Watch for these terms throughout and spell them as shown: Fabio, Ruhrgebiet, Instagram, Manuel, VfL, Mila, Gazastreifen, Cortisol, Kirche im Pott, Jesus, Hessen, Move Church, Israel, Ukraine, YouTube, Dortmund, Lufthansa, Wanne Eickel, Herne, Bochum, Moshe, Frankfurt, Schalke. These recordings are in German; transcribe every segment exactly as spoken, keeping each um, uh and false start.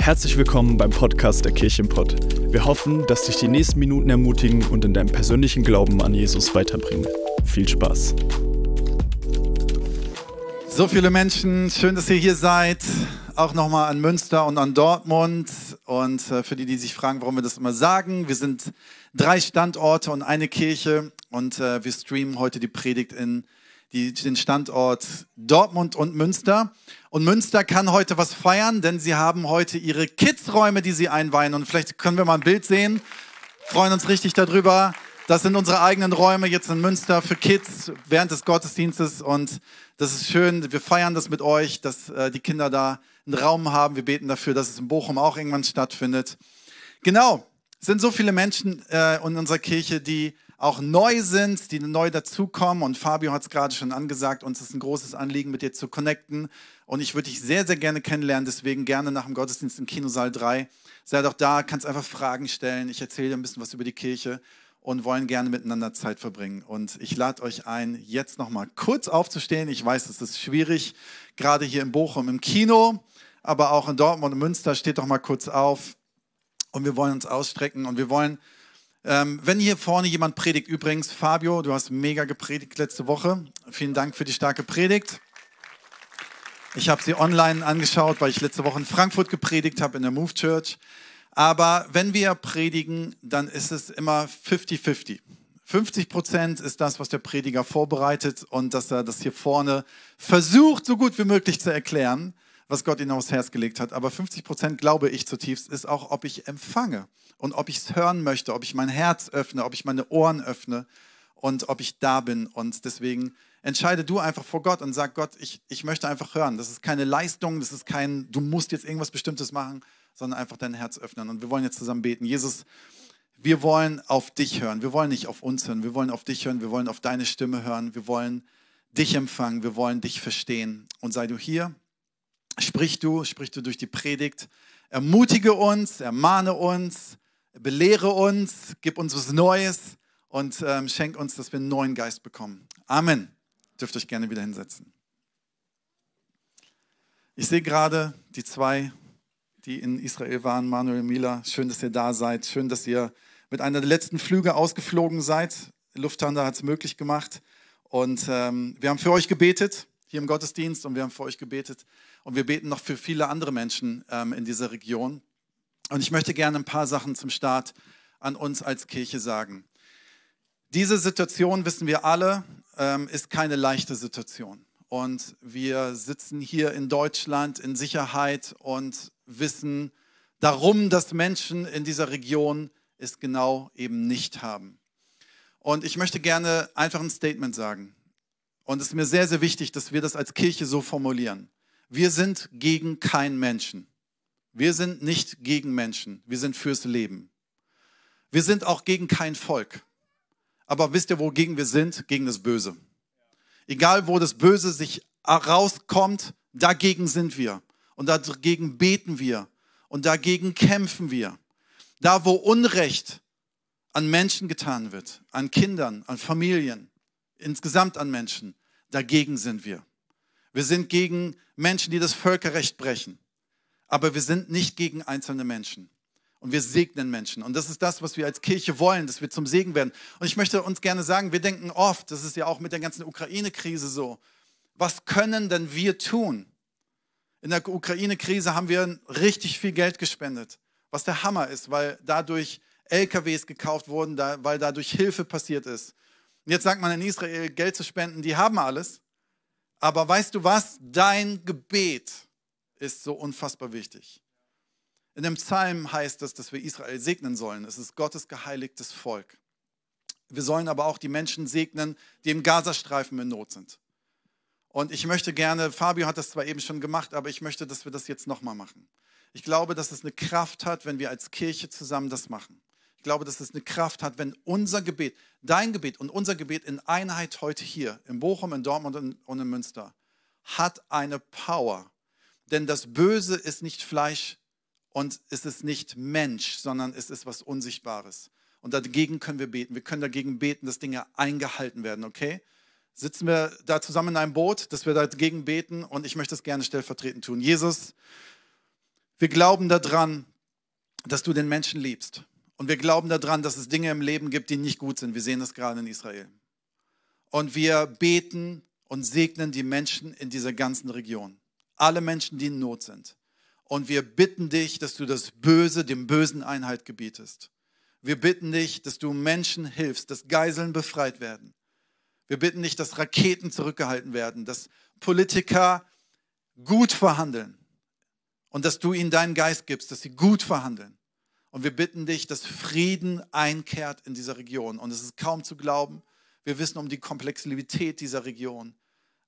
Herzlich willkommen beim Podcast der Kirche im Pott. Wir hoffen, dass dich die nächsten Minuten ermutigen und in deinem persönlichen Glauben an Jesus weiterbringen. Viel Spaß. So viele Menschen, schön, dass ihr hier seid. Auch nochmal an Münster und an Dortmund. Und für die, die sich fragen, warum wir das immer sagen, wir sind drei Standorte und eine Kirche. Und wir streamen heute die Predigt in Die, den Standort Dortmund und Münster. Und Münster kann heute was feiern, denn sie haben heute ihre Kidsräume, die sie einweihen. Und vielleicht können wir mal ein Bild sehen. Freuen uns richtig darüber. Das sind unsere eigenen Räume jetzt in Münster für Kids während des Gottesdienstes. Und das ist schön. Wir feiern das mit euch, dass äh, die Kinder da einen Raum haben. Wir beten dafür, dass es in Bochum auch irgendwann stattfindet. Genau. Es sind so viele Menschen äh, in unserer Kirche, die auch neu sind, die neu dazukommen. Und Fabio hat es gerade schon angesagt, uns ist ein großes Anliegen, mit dir zu connecten. Und ich würde dich sehr, sehr gerne kennenlernen. Deswegen gerne nach dem Gottesdienst im Kinosaal drei. Sei doch da, kannst einfach Fragen stellen. Ich erzähle dir ein bisschen was über die Kirche und wollen gerne miteinander Zeit verbringen. Und ich lade euch ein, jetzt nochmal kurz aufzustehen. Ich weiß, es ist schwierig, gerade hier in Bochum im Kino, aber auch in Dortmund und Münster. Steht doch mal kurz auf. Und wir wollen uns ausstrecken und wir wollen... Ähm, wenn hier vorne jemand predigt, übrigens, Fabio, du hast mega gepredigt letzte Woche. Vielen Dank für die starke Predigt. Ich habe sie online angeschaut, weil ich letzte Woche in Frankfurt gepredigt habe, in der Move Church. Aber wenn wir predigen, dann ist es immer fünfzig fünfzig. fünfzig Prozent ist das, was der Prediger vorbereitet und dass er das hier vorne versucht, so gut wie möglich zu erklären, was Gott ihnen aufs Herz gelegt hat. Aber fünfzig Prozent, glaube ich zutiefst, ist auch, ob ich empfange und ob ich es hören möchte, ob ich mein Herz öffne, ob ich meine Ohren öffne und ob ich da bin. Und deswegen entscheide du einfach vor Gott und sag Gott, ich, ich möchte einfach hören. Das ist keine Leistung, das ist kein, du musst jetzt irgendwas Bestimmtes machen, sondern einfach dein Herz öffnen. Und wir wollen jetzt zusammen beten. Jesus, wir wollen auf dich hören. Wir wollen nicht auf uns hören. Wir wollen auf dich hören. Wir wollen auf deine Stimme hören. Wir wollen dich empfangen. Wir wollen dich verstehen. Und sei du hier. Sprich du, sprich du durch die Predigt, ermutige uns, ermahne uns, belehre uns, gib uns was Neues und ähm, schenk uns, dass wir einen neuen Geist bekommen. Amen. Dürft euch gerne wieder hinsetzen. Ich sehe gerade die zwei, die in Israel waren, Manuel und Mila. Schön, dass ihr da seid. Schön, dass ihr mit einer der letzten Flüge ausgeflogen seid. Lufthansa hat es möglich gemacht. Und ähm, wir haben für euch gebetet, hier im Gottesdienst, und wir haben für euch gebetet. Und wir beten noch für viele andere Menschen ähm, in dieser Region. Und ich möchte gerne ein paar Sachen zum Start an uns als Kirche sagen. Diese Situation, wissen wir alle, ähm, ist keine leichte Situation. Und wir sitzen hier in Deutschland in Sicherheit und wissen darum, dass Menschen in dieser Region es genau eben nicht haben. Und ich möchte gerne einfach ein Statement sagen. Und es ist mir sehr, sehr wichtig, dass wir das als Kirche so formulieren. Wir sind gegen keinen Menschen. Wir sind nicht gegen Menschen. Wir sind fürs Leben. Wir sind auch gegen kein Volk. Aber wisst ihr, wogegen wir sind? Gegen das Böse. Egal, wo das Böse sich rauskommt, dagegen sind wir. Und dagegen beten wir. Und dagegen kämpfen wir. Da, wo Unrecht an Menschen getan wird, an Kindern, an Familien, insgesamt an Menschen, dagegen sind wir. Wir sind gegen Menschen, die das Völkerrecht brechen. Aber wir sind nicht gegen einzelne Menschen. Und wir segnen Menschen. Und das ist das, was wir als Kirche wollen, dass wir zum Segen werden. Und ich möchte uns gerne sagen, wir denken oft, das ist ja auch mit der ganzen Ukraine-Krise so, was können denn wir tun? In der Ukraine-Krise haben wir richtig viel Geld gespendet, was der Hammer ist, weil dadurch L K Ws gekauft wurden, weil dadurch Hilfe passiert ist. Und jetzt sagt man in Israel, Geld zu spenden, die haben alles. Aber weißt du was? Dein Gebet ist so unfassbar wichtig. In dem Psalm heißt es, dass wir Israel segnen sollen. Es ist Gottes geheiligtes Volk. Wir sollen aber auch die Menschen segnen, die im Gazastreifen in Not sind. Und ich möchte gerne, Fabio hat das zwar eben schon gemacht, aber ich möchte, dass wir das jetzt nochmal machen. Ich glaube, dass es eine Kraft hat, wenn wir als Kirche zusammen das machen. Ich glaube, dass es eine Kraft hat, wenn unser Gebet, dein Gebet und unser Gebet in Einheit heute hier, in Bochum, in Dortmund und in Münster, hat eine Power. Denn das Böse ist nicht Fleisch und es ist nicht Mensch, sondern es ist was Unsichtbares. Und dagegen können wir beten. Wir können dagegen beten, dass Dinge eingehalten werden, okay? Sitzen wir da zusammen in einem Boot, dass wir dagegen beten, und ich möchte es gerne stellvertretend tun. Jesus, Wir glauben daran, dass du den Menschen liebst. Und wir glauben daran, dass es Dinge im Leben gibt, die nicht gut sind. Wir sehen das gerade in Israel. Und wir beten und segnen die Menschen in dieser ganzen Region. Alle Menschen, die in Not sind. Und wir bitten dich, dass du das Böse, dem Bösen Einhalt gebietest. Wir bitten dich, dass du Menschen hilfst, dass Geiseln befreit werden. Wir bitten dich, dass Raketen zurückgehalten werden, dass Politiker gut verhandeln und dass du ihnen deinen Geist gibst, dass sie gut verhandeln. Und wir bitten dich, dass Frieden einkehrt in dieser Region. Und es ist kaum zu glauben, wir wissen um die Komplexität dieser Region.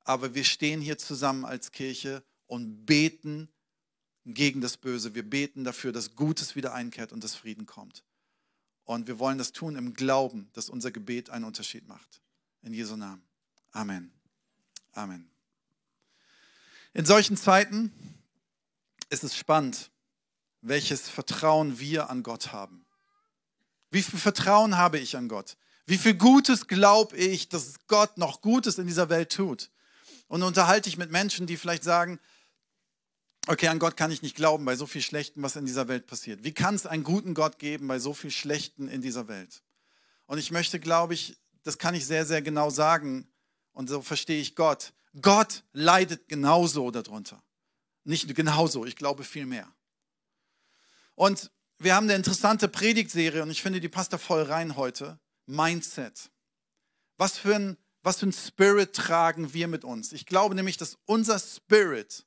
Aber wir stehen hier zusammen als Kirche und beten gegen das Böse. Wir beten dafür, dass Gutes wieder einkehrt und dass Frieden kommt. Und wir wollen das tun im Glauben, dass unser Gebet einen Unterschied macht. In Jesu Namen. Amen. Amen. In solchen Zeiten ist es spannend, welches Vertrauen wir an Gott haben. Wie viel Vertrauen habe ich an Gott? Wie viel Gutes glaube ich, dass Gott noch Gutes in dieser Welt tut? Und unterhalte ich mit Menschen, die vielleicht sagen, okay, an Gott kann ich nicht glauben, bei so viel Schlechtem, was in dieser Welt passiert. Wie kann es einen guten Gott geben, bei so viel Schlechten in dieser Welt? Und ich möchte, glaube ich, das kann ich sehr, sehr genau sagen, und so verstehe ich Gott. Gott leidet genauso darunter. Nicht genauso, ich glaube viel mehr. Und wir haben eine interessante Predigtserie und ich finde, die passt da voll rein heute. Mindset. Was für ein, was für ein Spirit tragen wir mit uns? Ich glaube nämlich, dass unser Spirit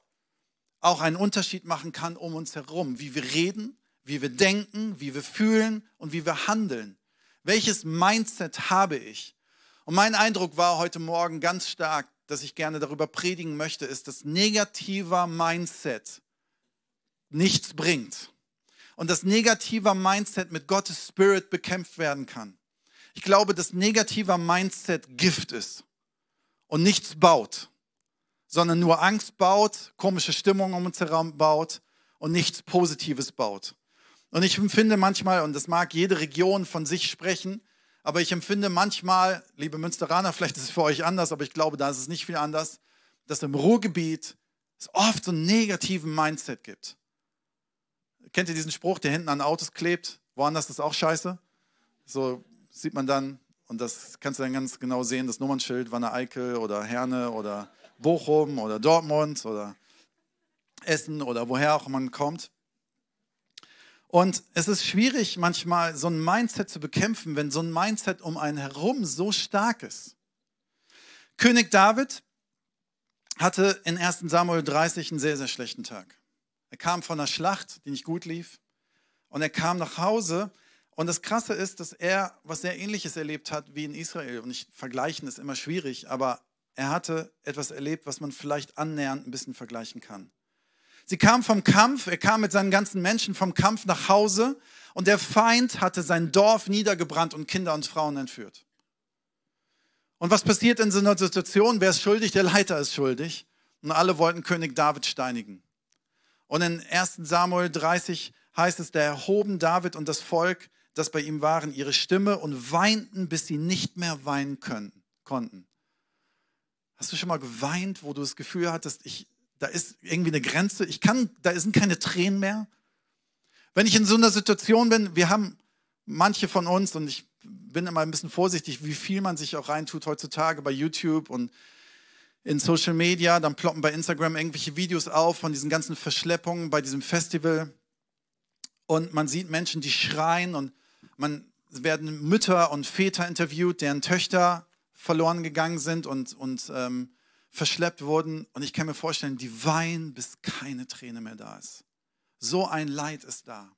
auch einen Unterschied machen kann um uns herum, wie wir reden, wie wir denken, wie wir fühlen und wie wir handeln. Welches Mindset habe ich? Und mein Eindruck war heute Morgen ganz stark, dass ich gerne darüber predigen möchte, ist, dass negativer Mindset nichts bringt. Und dass negativer Mindset mit Gottes Spirit bekämpft werden kann. Ich glaube, dass negativer Mindset Gift ist und nichts baut, sondern nur Angst baut, komische Stimmung um uns herum baut und nichts Positives baut. Und ich empfinde manchmal, und das mag jede Region von sich sprechen, aber ich empfinde manchmal, liebe Münsteraner, vielleicht ist es für euch anders, aber ich glaube, da ist es nicht viel anders, dass im Ruhrgebiet es oft so einen negativen Mindset gibt. Kennt ihr diesen Spruch, der hinten an Autos klebt? Woanders ist auch scheiße. So sieht man dann, und das kannst du dann ganz genau sehen, das Nummernschild, Wanne Eickel oder Herne oder Bochum oder Dortmund oder Essen oder woher auch man kommt. Und es ist schwierig manchmal, so ein Mindset zu bekämpfen, wenn so ein Mindset um einen herum so stark ist. König David hatte in ersten Samuel dreißig einen sehr, sehr schlechten Tag. Er kam von einer Schlacht, die nicht gut lief, und er kam nach Hause. Und das Krasse ist, dass er was sehr Ähnliches erlebt hat wie in Israel. Und ich vergleichen ist immer schwierig, aber er hatte etwas erlebt, was man vielleicht annähernd ein bisschen vergleichen kann. Sie kam vom Kampf, er kam mit seinen ganzen Menschen vom Kampf nach Hause und der Feind hatte sein Dorf niedergebrannt und Kinder und Frauen entführt. Und was passiert in so einer Situation? Wer ist schuldig? Der Leiter ist schuldig. Und alle wollten König David steinigen. Und in ersten Samuel dreißig heißt es, da erhoben David und das Volk, das bei ihm waren, ihre Stimme und weinten, bis sie nicht mehr weinen können, konnten. Hast du schon mal geweint, wo du das Gefühl hattest, ich, da ist irgendwie eine Grenze, ich kann, da sind keine Tränen mehr? Wenn ich in so einer Situation bin, wir haben manche von uns, und ich bin immer ein bisschen vorsichtig, wie viel man sich auch reintut heutzutage bei YouTube und in Social Media, dann ploppen bei Instagram irgendwelche Videos auf von diesen ganzen Verschleppungen bei diesem Festival. Und man sieht Menschen, die schreien und man werden Mütter und Väter interviewt, deren Töchter verloren gegangen sind und, und ähm, verschleppt wurden. Und ich kann mir vorstellen, die weinen, bis keine Träne mehr da ist. So ein Leid ist da.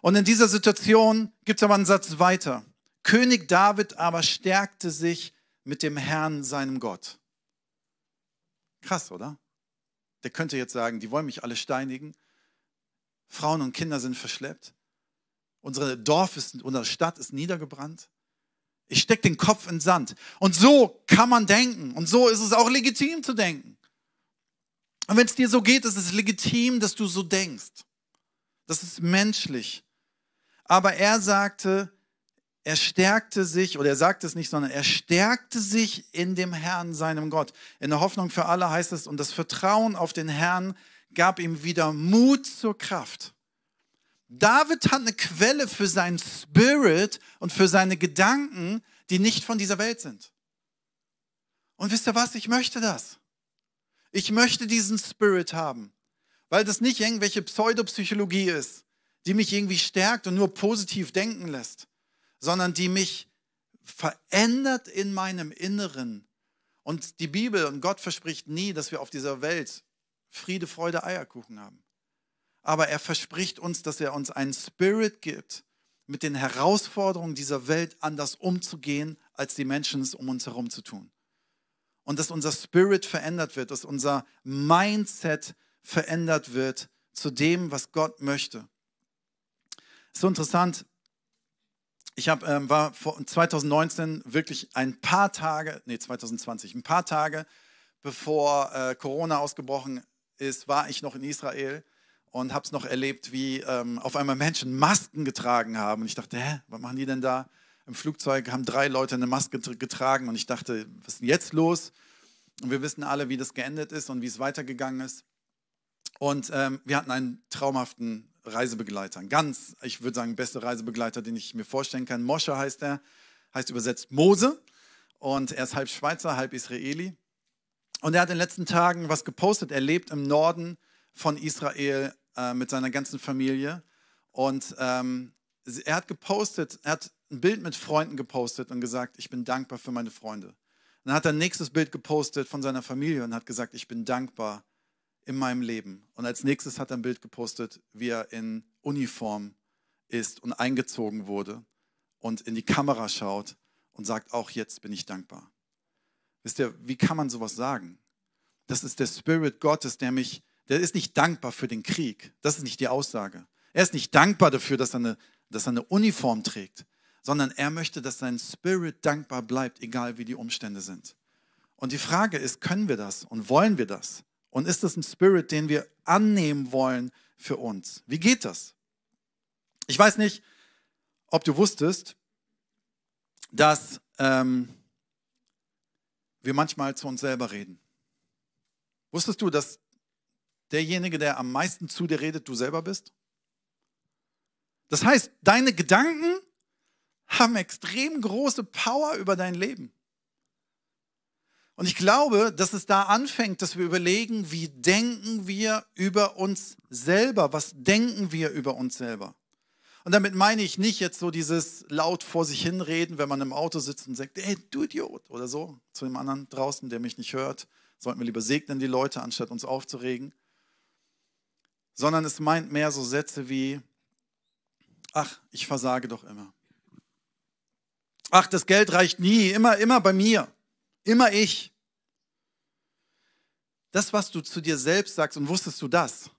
Und in dieser Situation gibt es aber einen Satz weiter. König David aber stärkte sich mit dem Herrn, seinem Gott. Krass, oder? Der könnte jetzt sagen, die wollen mich alle steinigen. Frauen und Kinder sind verschleppt. Unsere Dorf ist, unsere Stadt ist niedergebrannt. Ich stecke den Kopf in den Sand. Und so kann man denken. Und so ist es auch legitim zu denken. Und wenn es dir so geht, ist es legitim, dass du so denkst. Das ist menschlich. Aber er sagte, er stärkte sich, oder er sagt es nicht, sondern er stärkte sich in dem Herrn, seinem Gott. In der Hoffnung für alle heißt es, und das Vertrauen auf den Herrn gab ihm wieder Mut zur Kraft. David hat eine Quelle für seinen Spirit und für seine Gedanken, die nicht von dieser Welt sind. Und wisst ihr was? Ich möchte das. Ich möchte diesen Spirit haben, weil das nicht irgendwelche Pseudopsychologie ist, die mich irgendwie stärkt und nur positiv denken lässt, sondern die mich verändert in meinem Inneren. Und die Bibel und Gott verspricht nie, dass wir auf dieser Welt Friede, Freude, Eierkuchen haben. Aber er verspricht uns, dass er uns einen Spirit gibt, mit den Herausforderungen dieser Welt anders umzugehen, als die Menschen es um uns herum zu tun. Und dass unser Spirit verändert wird, dass unser Mindset verändert wird zu dem, was Gott möchte. So interessant, ich hab, ähm, war vor zwanzig neunzehn wirklich ein paar Tage, nee zwanzig zwanzig, ein paar Tage, bevor äh, Corona ausgebrochen ist, war ich noch in Israel und habe es noch erlebt, wie ähm, auf einmal Menschen Masken getragen haben. Und ich dachte, hä, was machen die denn da? Im Flugzeug haben drei Leute eine Maske getragen und ich dachte, was ist denn jetzt los? Und wir wissen alle, wie das geendet ist und wie es weitergegangen ist. Und ähm, wir hatten einen traumhaften Reisebegleiter, einen ganz, ich würde sagen, beste Reisebegleiter, den ich mir vorstellen kann. Moshe heißt er, heißt übersetzt Mose, und er ist halb Schweizer, halb Israeli. Und er hat in den letzten Tagen was gepostet. Er lebt im Norden von Israel äh, mit seiner ganzen Familie und ähm, er hat gepostet, er hat ein Bild mit Freunden gepostet und gesagt, ich bin dankbar für meine Freunde. Und dann hat er ein nächstes Bild gepostet von seiner Familie und hat gesagt, ich bin dankbar in meinem Leben. Und als nächstes hat er ein Bild gepostet, wie er in Uniform ist und eingezogen wurde und in die Kamera schaut und sagt, auch jetzt bin ich dankbar. Wisst ihr, wie kann man sowas sagen? Das ist der Spirit Gottes, der mich, der ist nicht dankbar für den Krieg. Das ist nicht die Aussage. Er ist nicht dankbar dafür, dass er eine, dass er eine Uniform trägt, sondern er möchte, dass sein Spirit dankbar bleibt, egal wie die Umstände sind. Und die Frage ist, können wir das und wollen wir das? Und ist das ein Spirit, den wir annehmen wollen für uns? Wie geht das? Ich weiß nicht, ob du wusstest, dass ähm, wir manchmal zu uns selber reden. Wusstest du, dass derjenige, der am meisten zu dir redet, du selber bist? Das heißt, deine Gedanken haben extrem große Power über dein Leben. Und ich glaube, dass es da anfängt, dass wir überlegen, wie denken wir über uns selber? Was denken wir über uns selber? Und damit meine ich nicht jetzt so dieses laut vor sich hinreden, wenn man im Auto sitzt und sagt, ey, du Idiot, oder so, zu dem anderen draußen, der mich nicht hört. Sollten wir lieber segnen die Leute, anstatt uns aufzuregen. Sondern es meint mehr so Sätze wie, ach, ich versage doch immer. Ach, das Geld reicht nie, immer, immer bei mir. Immer ich. Das, was du zu dir selbst sagst, und wusstest du das?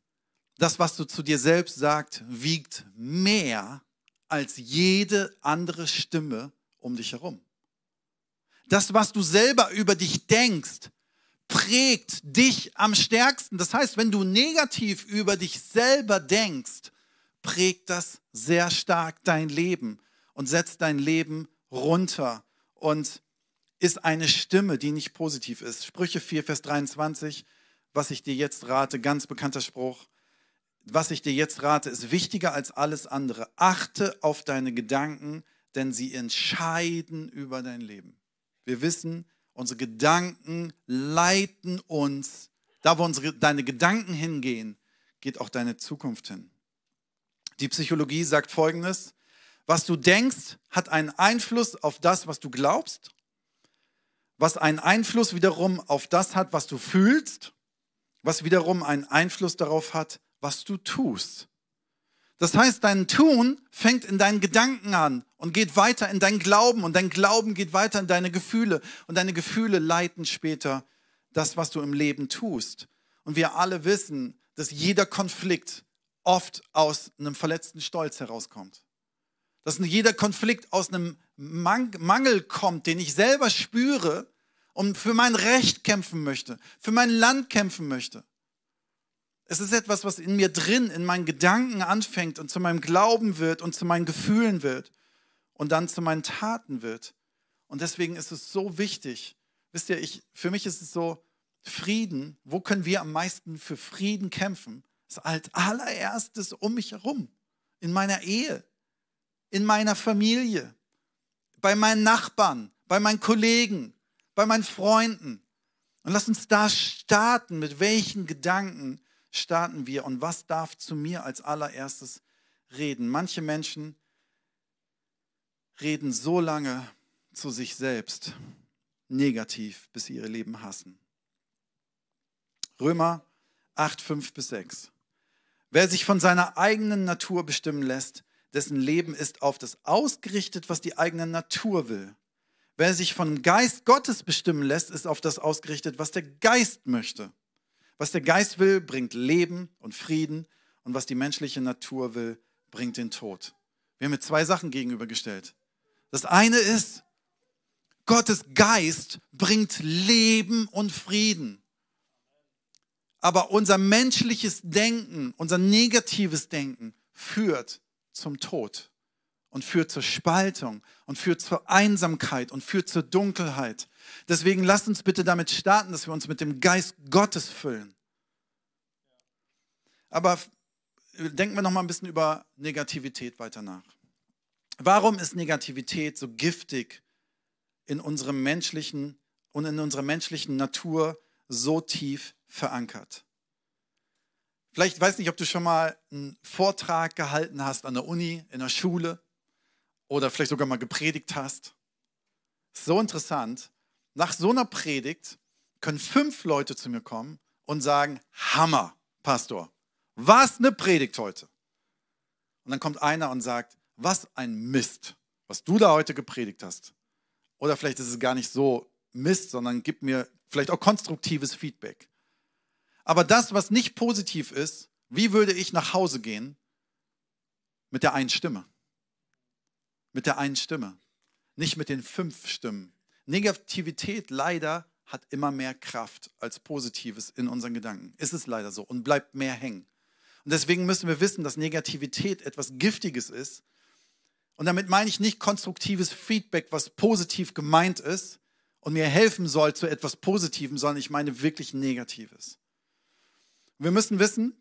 Das, was du zu dir selbst sagst, wiegt mehr als jede andere Stimme um dich herum. Das, was du selber über dich denkst, prägt dich am stärksten. Das heißt, wenn du negativ über dich selber denkst, prägt das sehr stark dein Leben und setzt dein Leben runter und ist eine Stimme, die nicht positiv ist. Sprüche vier, Vers dreiundzwanzig, was ich dir jetzt rate, ganz bekannter Spruch, was ich dir jetzt rate, ist wichtiger als alles andere. Achte auf deine Gedanken, denn sie entscheiden über dein Leben. Wir wissen, unsere Gedanken leiten uns. Da, wo unsere, deine Gedanken hingehen, geht auch deine Zukunft hin. Die Psychologie sagt Folgendes: Was du denkst, hat einen Einfluss auf das, was du glaubst, was einen Einfluss wiederum auf das hat, was du fühlst, was wiederum einen Einfluss darauf hat, was du tust. Das heißt, dein Tun fängt in deinen Gedanken an und geht weiter in deinen Glauben und dein Glauben geht weiter in deine Gefühle und deine Gefühle leiten später das, was du im Leben tust. Und wir alle wissen, dass jeder Konflikt oft aus einem verletzten Stolz herauskommt. Dass jeder Konflikt aus einem Mangel kommt, den ich selber spüre und für mein Recht kämpfen möchte, für mein Land kämpfen möchte. Es ist etwas, was in mir drin, in meinen Gedanken anfängt und zu meinem Glauben wird und zu meinen Gefühlen wird und dann zu meinen Taten wird. Und deswegen ist es so wichtig. Wisst ihr, ich, für mich ist es so, Frieden, wo können wir am meisten für Frieden kämpfen? Das ist als allererstes um mich herum, in meiner Ehe, in meiner Familie, bei meinen Nachbarn, bei meinen Kollegen, bei meinen Freunden. Und lass uns da starten, mit welchen Gedanken starten wir und was darf zu mir als allererstes reden. Manche Menschen reden so lange zu sich selbst negativ, bis sie ihr Leben hassen. Römer acht, fünf bis sechs. Wer sich von seiner eigenen Natur bestimmen lässt, dessen Leben ist auf das ausgerichtet, was die eigene Natur will. Wer sich vom Geist Gottes bestimmen lässt, ist auf das ausgerichtet, was der Geist möchte. Was der Geist will, bringt Leben und Frieden, und was die menschliche Natur will, bringt den Tod. Wir haben hier zwei Sachen gegenübergestellt. Das eine ist, Gottes Geist bringt Leben und Frieden. Aber unser menschliches Denken, unser negatives Denken führt zum Tod und führt zur Spaltung und führt zur Einsamkeit und führt zur Dunkelheit. Deswegen lasst uns bitte damit starten, dass wir uns mit dem Geist Gottes füllen. Aber denken wir noch mal ein bisschen über Negativität weiter nach. Warum ist Negativität so giftig in unserem menschlichen und in unserer menschlichen Natur so tief verankert? Vielleicht, weiß nicht, ob du schon mal einen Vortrag gehalten hast an der Uni, in der Schule oder vielleicht sogar mal gepredigt hast. So interessant. Nach so einer Predigt können fünf Leute zu mir kommen und sagen: Hammer, Pastor, was eine Predigt heute. Und dann kommt einer und sagt: Was ein Mist, was du da heute gepredigt hast. Oder vielleicht ist es gar nicht so Mist, sondern gib mir vielleicht auch konstruktives Feedback. Aber das, was nicht positiv ist, wie würde ich nach Hause gehen? Mit der einen Stimme. Mit der einen Stimme. Nicht mit den fünf Stimmen. Negativität leider hat immer mehr Kraft als Positives in unseren Gedanken. Ist es leider so und bleibt mehr hängen. Und deswegen müssen wir wissen, dass Negativität etwas Giftiges ist. Und damit meine ich nicht konstruktives Feedback, was positiv gemeint ist und mir helfen soll zu etwas Positivem, sondern ich meine wirklich Negatives. Wir müssen wissen,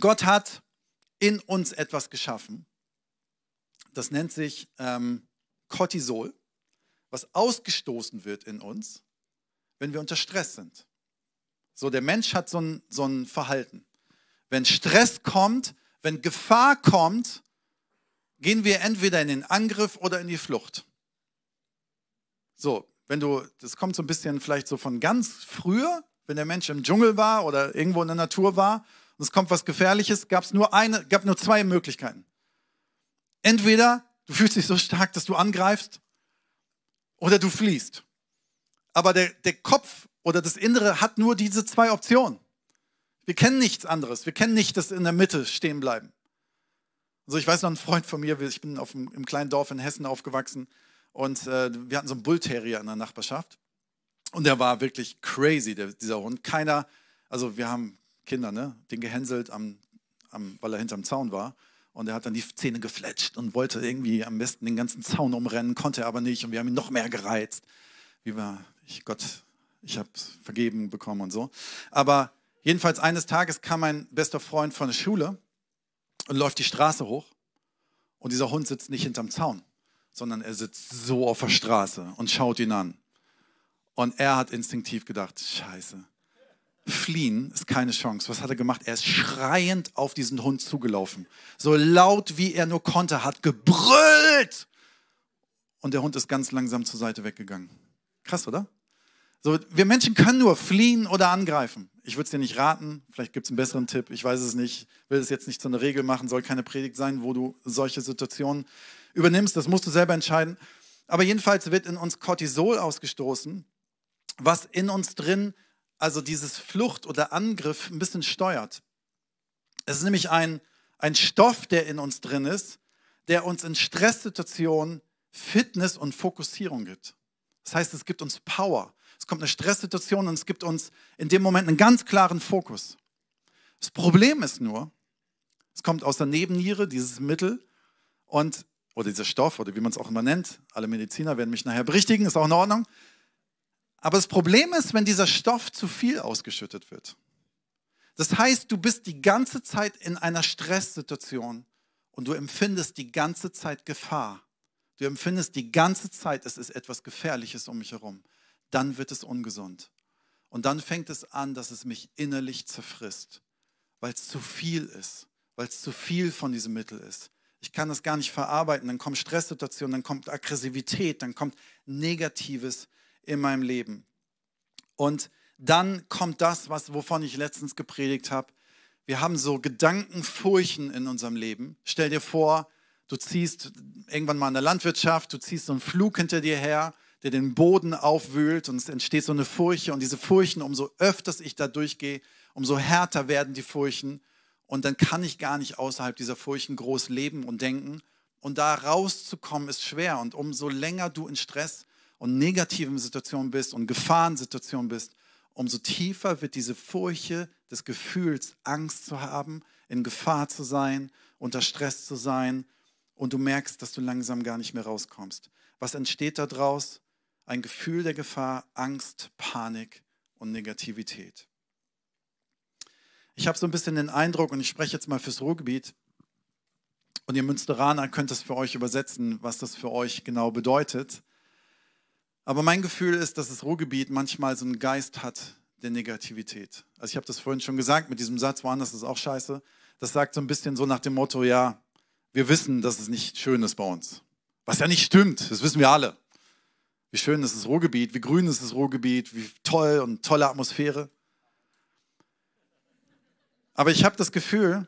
Gott hat in uns etwas geschaffen. Das nennt sich ähm, Cortisol, was ausgestoßen wird in uns, wenn wir unter Stress sind. So, der Mensch hat so ein, so ein Verhalten. Wenn Stress kommt, wenn Gefahr kommt, gehen wir entweder in den Angriff oder in die Flucht. So, wenn du, das kommt so ein bisschen vielleicht so von ganz früher, wenn der Mensch im Dschungel war oder irgendwo in der Natur war und es kommt was Gefährliches, gab es nur eine, gab nur zwei Möglichkeiten. Entweder du fühlst dich so stark, dass du angreifst, oder du fliehst. Aber der, der Kopf oder das Innere hat nur diese zwei Optionen. Wir kennen nichts anderes. Wir kennen nicht, dass in der Mitte stehen bleiben. Also ich weiß noch, ein Freund von mir, ich bin auf einem, im kleinen Dorf in Hessen aufgewachsen und äh, wir hatten so einen Bullterrier in der Nachbarschaft. Und der war wirklich crazy, der, dieser Hund. Keiner, also wir haben Kinder, ne, den gehänselt, am, am, weil er hinterm Zaun war. Und er hat dann die Zähne gefletscht und wollte irgendwie am besten den ganzen Zaun umrennen, konnte er aber nicht. Und wir haben ihn noch mehr gereizt. Wie war ich, Gott, ich habe Vergebung bekommen und so. Aber jedenfalls eines Tages kam mein bester Freund von der Schule und läuft die Straße hoch. Und dieser Hund sitzt nicht hinterm Zaun, sondern er sitzt so auf der Straße und schaut ihn an. Und er hat instinktiv gedacht, scheiße, fliehen ist keine Chance. Was hat er gemacht? Er ist schreiend auf diesen Hund zugelaufen. So laut, wie er nur konnte, hat gebrüllt. Und der Hund ist ganz langsam zur Seite weggegangen. Krass, oder? So, wir Menschen können nur fliehen oder angreifen. Ich würde es dir nicht raten. Vielleicht gibt es einen besseren Tipp. Ich weiß es nicht. Will es jetzt nicht zu einer Regel machen. Soll keine Predigt sein, wo du solche Situationen übernimmst. Das musst du selber entscheiden. Aber jedenfalls wird in uns Cortisol ausgestoßen, was in uns drin, also dieses Flucht oder Angriff, ein bisschen steuert. Es ist nämlich ein, ein Stoff, der in uns drin ist, der uns in Stresssituationen Fitness und Fokussierung gibt. Das heißt, es gibt uns Power. Es kommt eine Stresssituation und es gibt uns in dem Moment einen ganz klaren Fokus. Das Problem ist nur, es kommt aus der Nebenniere, dieses Mittel, und, oder dieser Stoff, oder wie man es auch immer nennt, alle Mediziner werden mich nachher berichtigen, ist auch in Ordnung. Aber das Problem ist, wenn dieser Stoff zu viel ausgeschüttet wird. Das heißt, du bist die ganze Zeit in einer Stresssituation und du empfindest die ganze Zeit Gefahr. Du empfindest die ganze Zeit, es ist etwas Gefährliches um mich herum. Dann wird es ungesund. Und dann fängt es an, dass es mich innerlich zerfrisst, weil es zu viel ist, weil es zu viel von diesem Mittel ist. Ich kann das gar nicht verarbeiten. Dann kommt Stresssituation, dann kommt Aggressivität, dann kommt Negatives in meinem Leben. Und dann kommt das, was, wovon ich letztens gepredigt habe. Wir haben so Gedankenfurchen in unserem Leben. Stell dir vor, du ziehst irgendwann mal in der Landwirtschaft, du ziehst so einen Flug hinter dir her, der den Boden aufwühlt und es entsteht so eine Furche. Und diese Furchen, umso öfters ich da durchgehe, umso härter werden die Furchen. Und dann kann ich gar nicht außerhalb dieser Furchen groß leben und denken. Und da rauszukommen ist schwer. Und umso länger du in Stress und negativen Situationen bist und Gefahrensituationen bist, umso tiefer wird diese Furche des Gefühls, Angst zu haben, in Gefahr zu sein, unter Stress zu sein. Und du merkst, dass du langsam gar nicht mehr rauskommst. Was entsteht da draus? Ein Gefühl der Gefahr, Angst, Panik und Negativität. Ich habe so ein bisschen den Eindruck, und ich spreche jetzt mal fürs Ruhrgebiet, und ihr Münsteraner könnt das für euch übersetzen, was das für euch genau bedeutet. Aber mein Gefühl ist, dass das Ruhrgebiet manchmal so einen Geist hat der Negativität. Also ich habe das vorhin schon gesagt, mit diesem Satz, woanders ist auch scheiße. Das sagt so ein bisschen so nach dem Motto, ja, wir wissen, dass es nicht schön ist bei uns. Was ja nicht stimmt, das wissen wir alle. Wie schön ist das Ruhrgebiet, wie grün ist das Ruhrgebiet, wie toll und tolle Atmosphäre. Aber ich habe das Gefühl,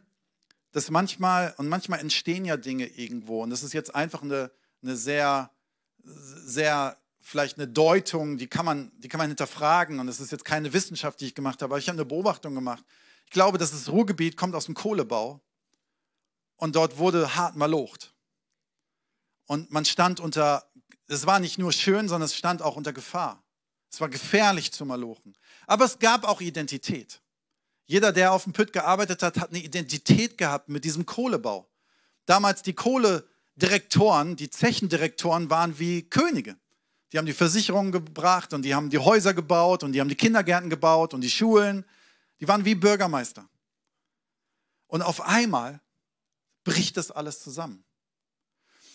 dass manchmal, und manchmal entstehen ja Dinge irgendwo, und das ist jetzt einfach eine, eine sehr, sehr, vielleicht eine Deutung, die kann man, die kann man hinterfragen, und das ist jetzt keine Wissenschaft, die ich gemacht habe, aber ich habe eine Beobachtung gemacht. Ich glaube, dass das Ruhrgebiet kommt aus dem Kohlebau, und dort wurde hart malocht. Und man stand unter, es war nicht nur schön, sondern es stand auch unter Gefahr. Es war gefährlich zu malochen. Aber es gab auch Identität. Jeder, der auf dem Pütt gearbeitet hat, hat eine Identität gehabt mit diesem Kohlebau. Damals die Kohledirektoren, die Zechendirektoren waren wie Könige. Die haben die Versicherungen gebracht und die haben die Häuser gebaut und die haben die Kindergärten gebaut und die Schulen. Die waren wie Bürgermeister. Und auf einmal bricht das alles zusammen.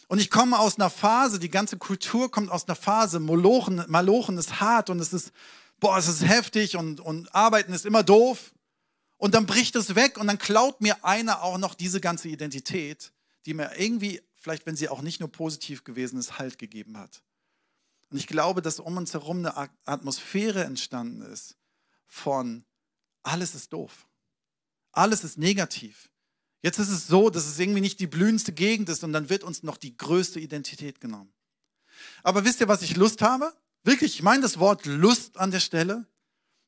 Und ich komme aus einer Phase, die ganze Kultur kommt aus einer Phase, Malochen, Malochen ist hart und es ist, boah, es ist heftig und, und Arbeiten ist immer doof. Und dann bricht es weg und dann klaut mir einer auch noch diese ganze Identität, die mir irgendwie, vielleicht wenn sie auch nicht nur positiv gewesen ist, Halt gegeben hat. Und ich glaube, dass um uns herum eine Atmosphäre entstanden ist von alles ist doof, alles ist negativ. Jetzt ist es so, dass es irgendwie nicht die blühendste Gegend ist und dann wird uns noch die größte Identität genommen. Aber wisst ihr, was ich Lust habe? Wirklich, ich meine das Wort Lust an der Stelle,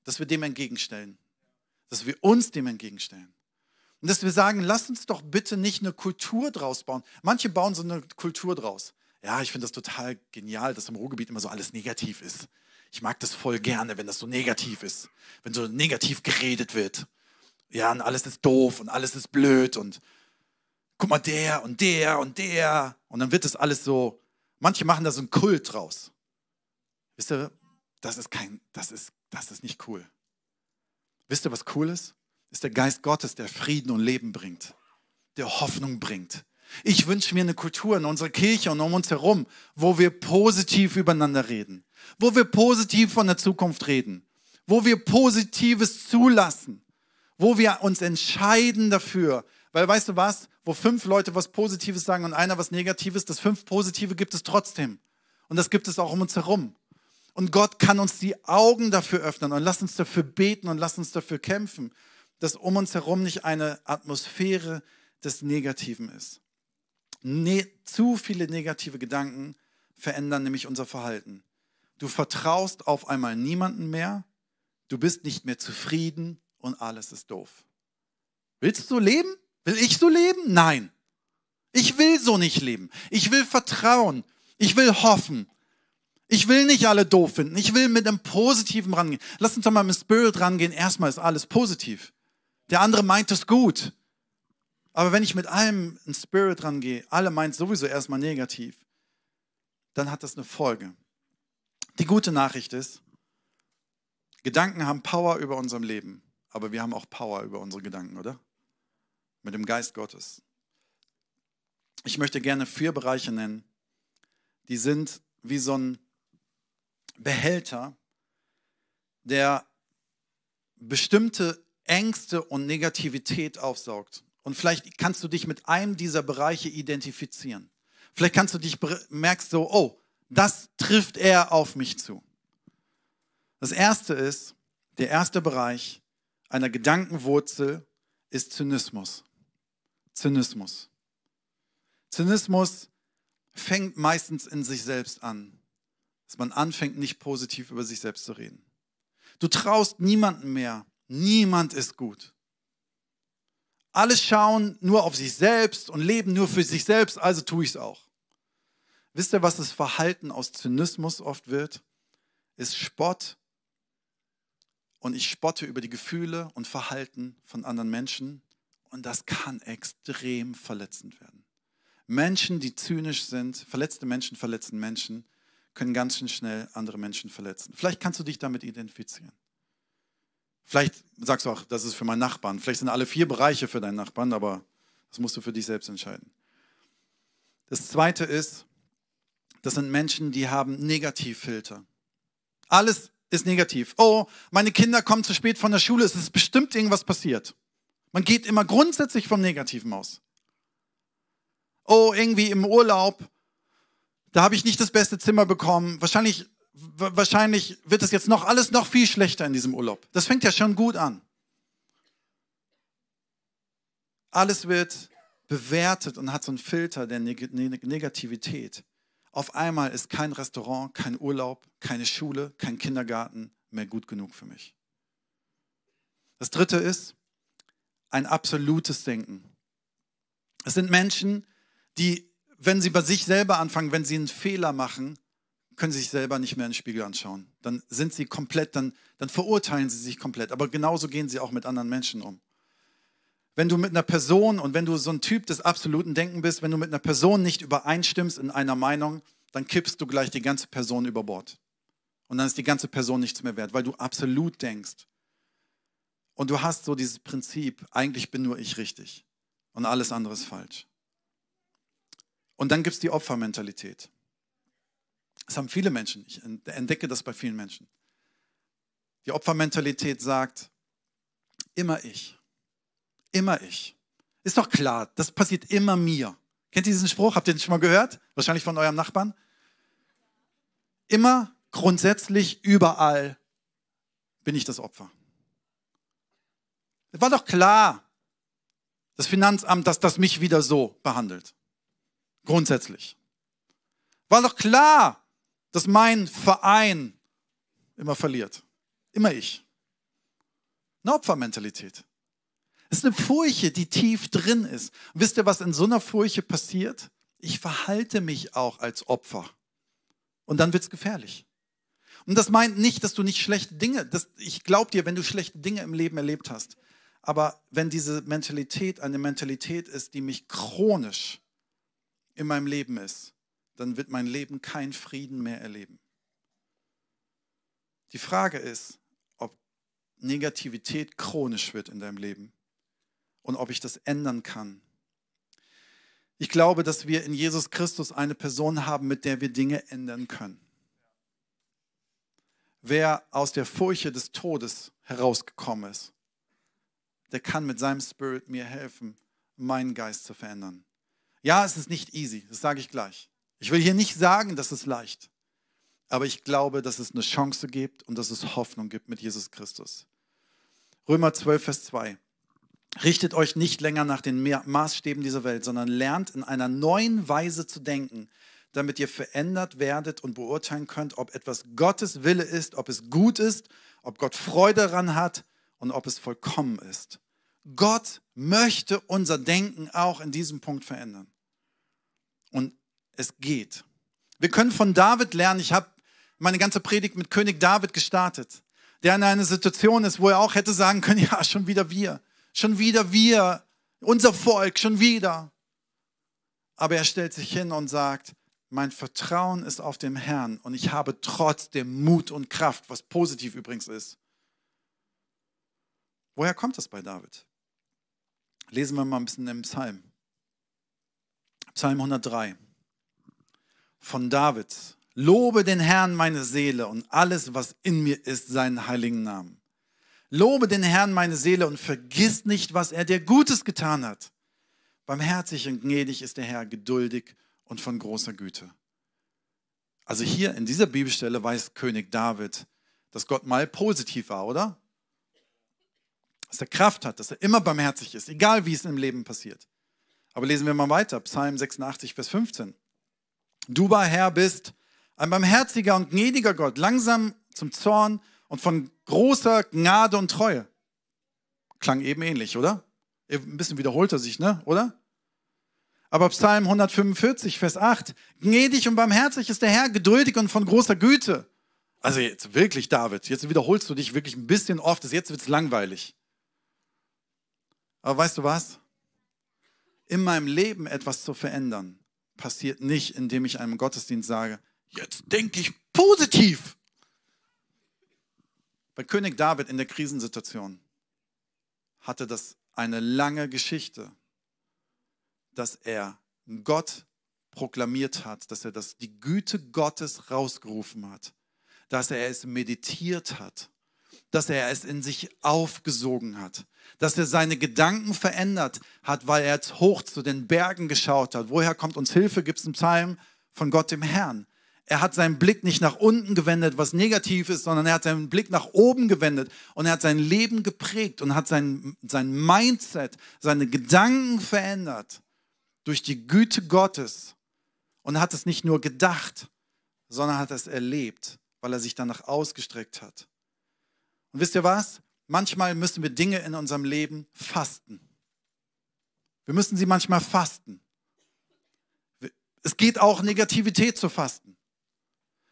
dass wir dem entgegenstellen. Dass wir uns dem entgegenstellen. Und dass wir sagen, lasst uns doch bitte nicht eine Kultur draus bauen. Manche bauen so eine Kultur draus. Ja, ich finde das total genial, dass im Ruhrgebiet immer so alles negativ ist. Ich mag das voll gerne, wenn das so negativ ist. Wenn so negativ geredet wird. Ja, und alles ist doof und alles ist blöd und guck mal, der und der und der. Und dann wird das alles so, manche machen da so einen Kult draus. Wisst ihr, das ist kein, das ist, das ist nicht cool. Wisst ihr, was cool ist? Ist der Geist Gottes, der Frieden und Leben bringt, der Hoffnung bringt. Ich wünsche mir eine Kultur in unserer Kirche und um uns herum, wo wir positiv übereinander reden, wo wir positiv von der Zukunft reden, wo wir Positives zulassen, wo wir uns entscheiden dafür. Weil weißt du was, wo fünf Leute was Positives sagen und einer was Negatives, das fünf Positive gibt es trotzdem. Und das gibt es auch um uns herum. Und Gott kann uns die Augen dafür öffnen und lass uns dafür beten und lass uns dafür kämpfen, dass um uns herum nicht eine Atmosphäre des Negativen ist. Ne- zu viele negative Gedanken verändern nämlich unser Verhalten. Du vertraust auf einmal niemanden mehr, du bist nicht mehr zufrieden und alles ist doof. Willst du so leben? Will ich so leben? Nein. Ich will so nicht leben. Ich will vertrauen. Ich will hoffen. Ich will nicht alle doof finden. Ich will mit einem Positiven rangehen. Lass uns doch mal mit dem Spirit rangehen. Erstmal ist alles positiv. Der andere meint es gut. Aber wenn ich mit allem in Spirit rangehe, alle meint sowieso erstmal negativ, dann hat das eine Folge. Die gute Nachricht ist, Gedanken haben Power über unserem Leben, aber wir haben auch Power über unsere Gedanken, oder? Mit dem Geist Gottes. Ich möchte gerne vier Bereiche nennen, die sind wie so ein Behälter, der bestimmte Ängste und Negativität aufsaugt. Und vielleicht kannst du dich mit einem dieser Bereiche identifizieren. Vielleicht kannst du dich merkst so, oh, das trifft er auf mich zu. Das erste ist, der erste Bereich einer Gedankenwurzel ist Zynismus. Zynismus. Zynismus fängt meistens in sich selbst an, dass man anfängt, nicht positiv über sich selbst zu reden. Du traust niemanden mehr. Niemand ist gut. Alle schauen nur auf sich selbst und leben nur für sich selbst, also tue ich es auch. Wisst ihr, was das Verhalten aus Zynismus oft wird? Ist Spott. Und ich spotte über die Gefühle und Verhalten von anderen Menschen. Und das kann extrem verletzend werden. Menschen, die zynisch sind, verletzte Menschen verletzen Menschen, können ganz schön schnell andere Menschen verletzen. Vielleicht kannst du dich damit identifizieren. Vielleicht sagst du auch, das ist für meinen Nachbarn. Vielleicht sind alle vier Bereiche für deinen Nachbarn, aber das musst du für dich selbst entscheiden. Das Zweite ist, das sind Menschen, die haben Negativfilter. Alles ist negativ. Oh, meine Kinder kommen zu spät von der Schule, es ist bestimmt irgendwas passiert. Man geht immer grundsätzlich vom Negativen aus. Oh, irgendwie im Urlaub, da habe ich nicht das beste Zimmer bekommen, wahrscheinlich... Wahrscheinlich wird es jetzt noch alles noch viel schlechter in diesem Urlaub. Das fängt ja schon gut an. Alles wird bewertet und hat so einen Filter der Neg- Neg- Negativität. Auf einmal ist kein Restaurant, kein Urlaub, keine Schule, kein Kindergarten mehr gut genug für mich. Das Dritte ist ein absolutes Denken. Es sind Menschen, die, wenn sie bei sich selber anfangen, wenn sie einen Fehler machen, können sie sich selber nicht mehr in den Spiegel anschauen. Dann sind sie komplett, dann, dann verurteilen sie sich komplett. Aber genauso gehen sie auch mit anderen Menschen um. Wenn du mit einer Person und wenn du so ein Typ des absoluten Denken bist, wenn du mit einer Person nicht übereinstimmst in einer Meinung, dann kippst du gleich die ganze Person über Bord. Und dann ist die ganze Person nichts mehr wert, weil du absolut denkst. Und du hast so dieses Prinzip, eigentlich bin nur ich richtig und alles andere ist falsch. Und dann gibt es die Opfermentalität. Das haben viele Menschen, ich entdecke das bei vielen Menschen. Die Opfermentalität sagt, immer ich, immer ich. Ist doch klar, das passiert immer mir. Kennt ihr diesen Spruch? Habt ihr den schon mal gehört? Wahrscheinlich von eurem Nachbarn. Immer, grundsätzlich, überall bin ich das Opfer. Es war doch klar, das Finanzamt, dass das mich wieder so behandelt. Grundsätzlich. War doch klar, dass mein Verein immer verliert. Immer ich. Eine Opfermentalität. Es ist eine Furche, die tief drin ist. Und wisst ihr, was in so einer Furche passiert? Ich verhalte mich auch als Opfer. Und dann wird es gefährlich. Und das meint nicht, dass du nicht schlechte Dinge, das, ich glaube dir, wenn du schlechte Dinge im Leben erlebt hast, aber wenn diese Mentalität eine Mentalität ist, die mich chronisch in meinem Leben ist, dann wird mein Leben keinen Frieden mehr erleben. Die Frage ist, ob Negativität chronisch wird in deinem Leben und ob ich das ändern kann. Ich glaube, dass wir in Jesus Christus eine Person haben, mit der wir Dinge ändern können. Wer aus der Furche des Todes herausgekommen ist, der kann mit seinem Spirit mir helfen, meinen Geist zu verändern. Ja, es ist nicht easy, das sage ich gleich. Ich will hier nicht sagen, dass es leicht, aber ich glaube, dass es eine Chance gibt und dass es Hoffnung gibt mit Jesus Christus. Römer zwölf, Vers zwei. Richtet euch nicht länger nach den Maßstäben dieser Welt, sondern lernt in einer neuen Weise zu denken, damit ihr verändert werdet und beurteilen könnt, ob etwas Gottes Wille ist, ob es gut ist, ob Gott Freude daran hat und ob es vollkommen ist. Gott möchte unser Denken auch in diesem Punkt verändern. Und es geht. Wir können von David lernen. Ich habe meine ganze Predigt mit König David gestartet, der in einer Situation ist, wo er auch hätte sagen können, ja, schon wieder wir, schon wieder wir, unser Volk, schon wieder. Aber er stellt sich hin und sagt, mein Vertrauen ist auf dem Herrn und ich habe trotzdem Mut und Kraft, was positiv übrigens ist. Woher kommt das bei David? Lesen wir mal ein bisschen im Psalm. Psalm hundertdrei. Von David. Lobe den Herrn, meine Seele, und alles, was in mir ist, seinen heiligen Namen. Lobe den Herrn, meine Seele, und vergiss nicht, was er dir Gutes getan hat. Barmherzig und gnädig ist der Herr, geduldig und von großer Güte. Also hier in dieser Bibelstelle weiß König David, dass Gott mal positiv war, oder? Dass er Kraft hat, dass er immer barmherzig ist, egal wie es im Leben passiert. Aber lesen wir mal weiter, Psalm sechsundachtzig, Vers fünfzehn. Du, Herr, bist ein barmherziger und gnädiger Gott, langsam zum Zorn und von großer Gnade und Treue. Klang eben ähnlich, oder? Ein bisschen wiederholt er sich, ne? Oder? Aber Psalm hundertfünfundvierzig, Vers acht. Gnädig und barmherzig ist der Herr, geduldig und von großer Güte. Also jetzt wirklich, David, jetzt wiederholst du dich wirklich ein bisschen oft, jetzt wird es langweilig. Aber weißt du was? In meinem Leben etwas zu verändern, passiert nicht, indem ich einem Gottesdienst sage, jetzt denke ich positiv. Bei König David in der Krisensituation hatte das eine lange Geschichte, dass er Gott proklamiert hat, dass er das, die Güte Gottes rausgerufen hat, dass er es meditiert hat, dass er es in sich aufgesogen hat, dass er seine Gedanken verändert hat, weil er jetzt hoch zu den Bergen geschaut hat. Woher kommt uns Hilfe? Gibt es einen Psalm von Gott dem Herrn. Er hat seinen Blick nicht nach unten gewendet, was negativ ist, sondern er hat seinen Blick nach oben gewendet und er hat sein Leben geprägt und hat sein, sein Mindset, seine Gedanken verändert durch die Güte Gottes und hat es nicht nur gedacht, sondern hat es erlebt, weil er sich danach ausgestreckt hat. Und wisst ihr was? Manchmal müssen wir Dinge in unserem Leben fasten. Wir müssen sie manchmal fasten. Es geht auch, Negativität zu fasten.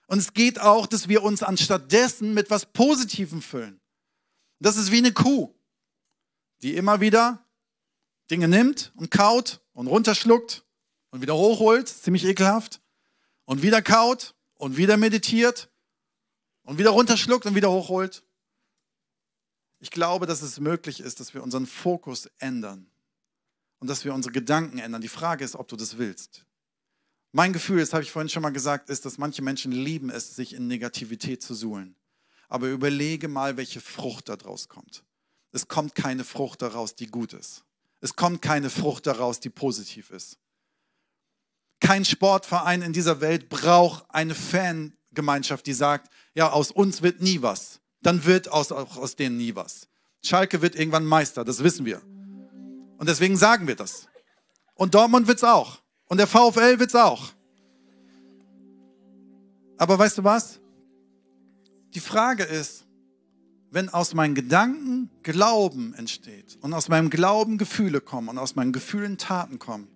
Und es geht auch, dass wir uns anstatt dessen mit was Positivem füllen. Das ist wie eine Kuh, die immer wieder Dinge nimmt und kaut und runterschluckt und wieder hochholt, ziemlich ekelhaft, und wieder kaut und wieder meditiert und wieder runterschluckt und wieder hochholt. Ich glaube, dass es möglich ist, dass wir unseren Fokus ändern und dass wir unsere Gedanken ändern. Die Frage ist, ob du das willst. Mein Gefühl, das habe ich vorhin schon mal gesagt, ist, dass manche Menschen lieben es, sich in Negativität zu suhlen. Aber überlege mal, welche Frucht da draus kommt. Es kommt keine Frucht daraus, die gut ist. Es kommt keine Frucht daraus, die positiv ist. Kein Sportverein in dieser Welt braucht eine Fangemeinschaft, die sagt, ja, aus uns wird nie was. Dann wird aus, auch aus denen nie was. Schalke wird irgendwann Meister, das wissen wir. Und deswegen sagen wir das. Und Dortmund wird es auch. Und der VfL wird es auch. Aber weißt du was? Die Frage ist, wenn aus meinen Gedanken Glauben entsteht und aus meinem Glauben Gefühle kommen und aus meinen Gefühlen Taten kommen,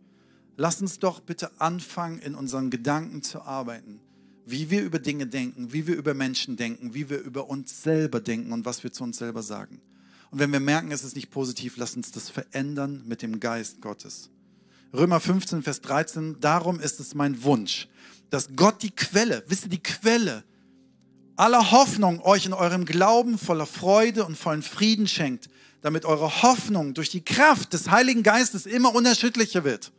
lass uns doch bitte anfangen, in unseren Gedanken zu arbeiten. Wie wir über Dinge denken, wie wir über Menschen denken, wie wir über uns selber denken und was wir zu uns selber sagen. Und wenn wir merken, es ist nicht positiv, lass uns das verändern mit dem Geist Gottes. Römer fünfzehn, Vers dreizehn, darum ist es mein Wunsch, dass Gott die Quelle, wisst ihr, die Quelle aller Hoffnung euch in eurem Glauben voller Freude und vollen Frieden schenkt, damit eure Hoffnung durch die Kraft des Heiligen Geistes immer unerschütterlicher wird.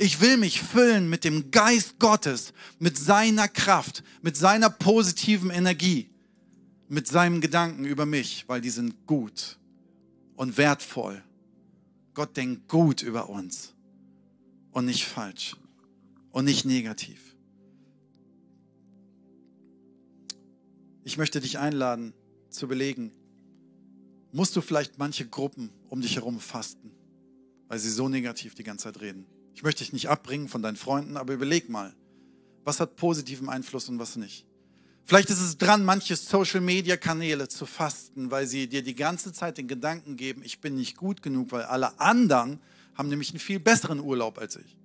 Ich will mich füllen mit dem Geist Gottes, mit seiner Kraft, mit seiner positiven Energie, mit seinen Gedanken über mich, weil die sind gut und wertvoll. Gott denkt gut über uns. Und nicht falsch. Und nicht negativ. Ich möchte dich einladen, zu überlegen, musst du vielleicht manche Gruppen um dich herum fasten, weil sie so negativ die ganze Zeit reden. Ich möchte dich nicht abbringen von deinen Freunden, aber überleg mal, was hat positiven Einfluss und was nicht. Vielleicht ist es dran, manche Social-Media-Kanäle zu fasten, weil sie dir die ganze Zeit den Gedanken geben, ich bin nicht gut genug, weil alle anderen haben nämlich einen viel besseren Urlaub als ich.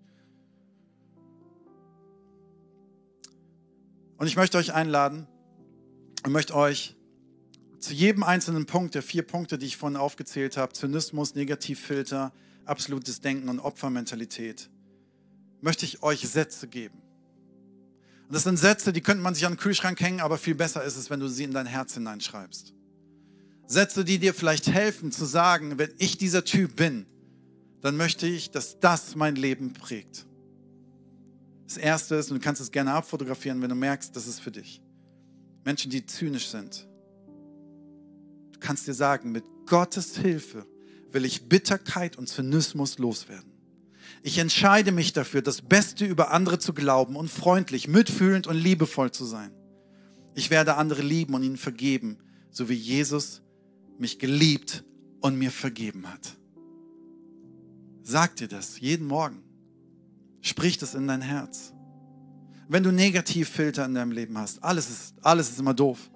Und ich möchte euch einladen und möchte euch zu jedem einzelnen Punkt, der vier Punkte, die ich vorhin aufgezählt habe, Zynismus, Negativfilter, absolutes Denken und Opfermentalität, möchte ich euch Sätze geben. Und das sind Sätze, die könnte man sich an den Kühlschrank hängen, aber viel besser ist es, wenn du sie in dein Herz hineinschreibst. Sätze, die dir vielleicht helfen zu sagen, wenn ich dieser Typ bin, dann möchte ich, dass das mein Leben prägt. Das Erste ist, und du kannst es gerne abfotografieren, wenn du merkst, das ist für dich. Menschen, die zynisch sind. Du kannst dir sagen, mit Gottes Hilfe will ich Bitterkeit und Zynismus loswerden. Ich entscheide mich dafür, das Beste über andere zu glauben und freundlich, mitfühlend und liebevoll zu sein. Ich werde andere lieben und ihnen vergeben, so wie Jesus mich geliebt und mir vergeben hat. Sag dir das jeden Morgen. Sprich das in dein Herz. Wenn du Negativfilter in deinem Leben hast, alles ist, alles ist immer doof.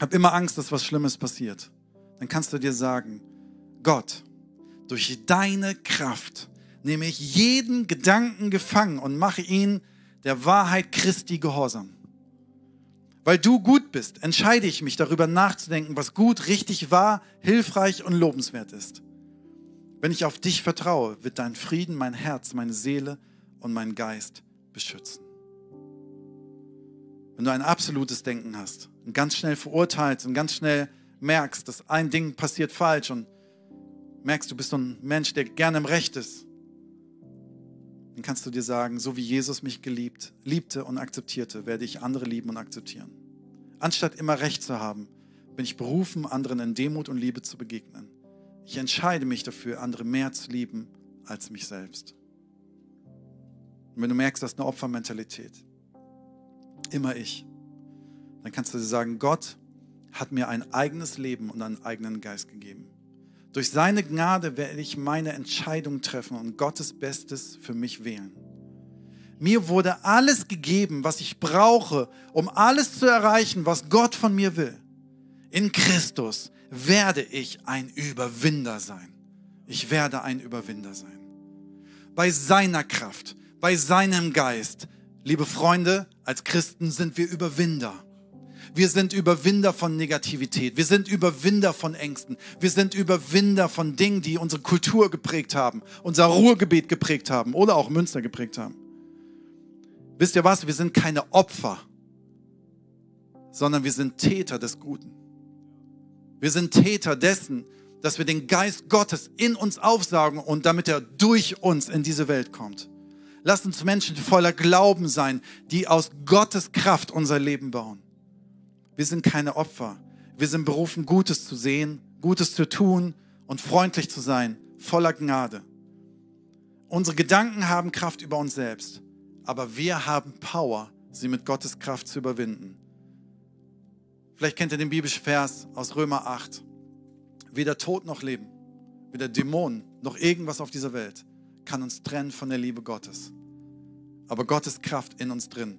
Hab immer Angst, dass was Schlimmes passiert. Dann kannst du dir sagen, Gott, durch deine Kraft nehme ich jeden Gedanken gefangen und mache ihn der Wahrheit Christi gehorsam. Weil du gut bist, entscheide ich mich, darüber nachzudenken, was gut, richtig, wahr, hilfreich und lobenswert ist. Wenn ich auf dich vertraue, wird dein Frieden mein Herz, meine Seele und mein Geist beschützen. Wenn du ein absolutes Denken hast und ganz schnell verurteilst und ganz schnell merkst, dass ein Ding passiert falsch und merkst, du bist so ein Mensch, der gerne im Recht ist, dann kannst du dir sagen, so wie Jesus mich geliebt, liebte und akzeptierte, werde ich andere lieben und akzeptieren. Anstatt immer Recht zu haben, bin ich berufen, anderen in Demut und Liebe zu begegnen. Ich entscheide mich dafür, andere mehr zu lieben als mich selbst. Und wenn du merkst, das ist eine Opfermentalität, immer ich, dann kannst du dir sagen, Gott hat mir ein eigenes Leben und einen eigenen Geist gegeben. Durch seine Gnade werde ich meine Entscheidung treffen und Gottes Bestes für mich wählen. Mir wurde alles gegeben, was ich brauche, um alles zu erreichen, was Gott von mir will. In Christus werde ich ein Überwinder sein. Ich werde ein Überwinder sein. Bei seiner Kraft, bei seinem Geist. Liebe Freunde, als Christen sind wir Überwinder. Wir sind Überwinder von Negativität. Wir sind Überwinder von Ängsten. Wir sind Überwinder von Dingen, die unsere Kultur geprägt haben, unser Ruhrgebiet geprägt haben oder auch Münster geprägt haben. Wisst ihr was? Wir sind keine Opfer, sondern wir sind Täter des Guten. Wir sind Täter dessen, dass wir den Geist Gottes in uns aufsaugen und damit er durch uns in diese Welt kommt. Lasst uns Menschen voller Glauben sein, die aus Gottes Kraft unser Leben bauen. Wir sind keine Opfer. Wir sind berufen, Gutes zu sehen, Gutes zu tun und freundlich zu sein, voller Gnade. Unsere Gedanken haben Kraft über uns selbst, aber wir haben Power, sie mit Gottes Kraft zu überwinden. Vielleicht kennt ihr den biblischen Vers aus Römer acht. Weder Tod noch Leben, weder Dämonen noch irgendwas auf dieser Welt kann uns trennen von der Liebe Gottes. Aber Gottes Kraft in uns drin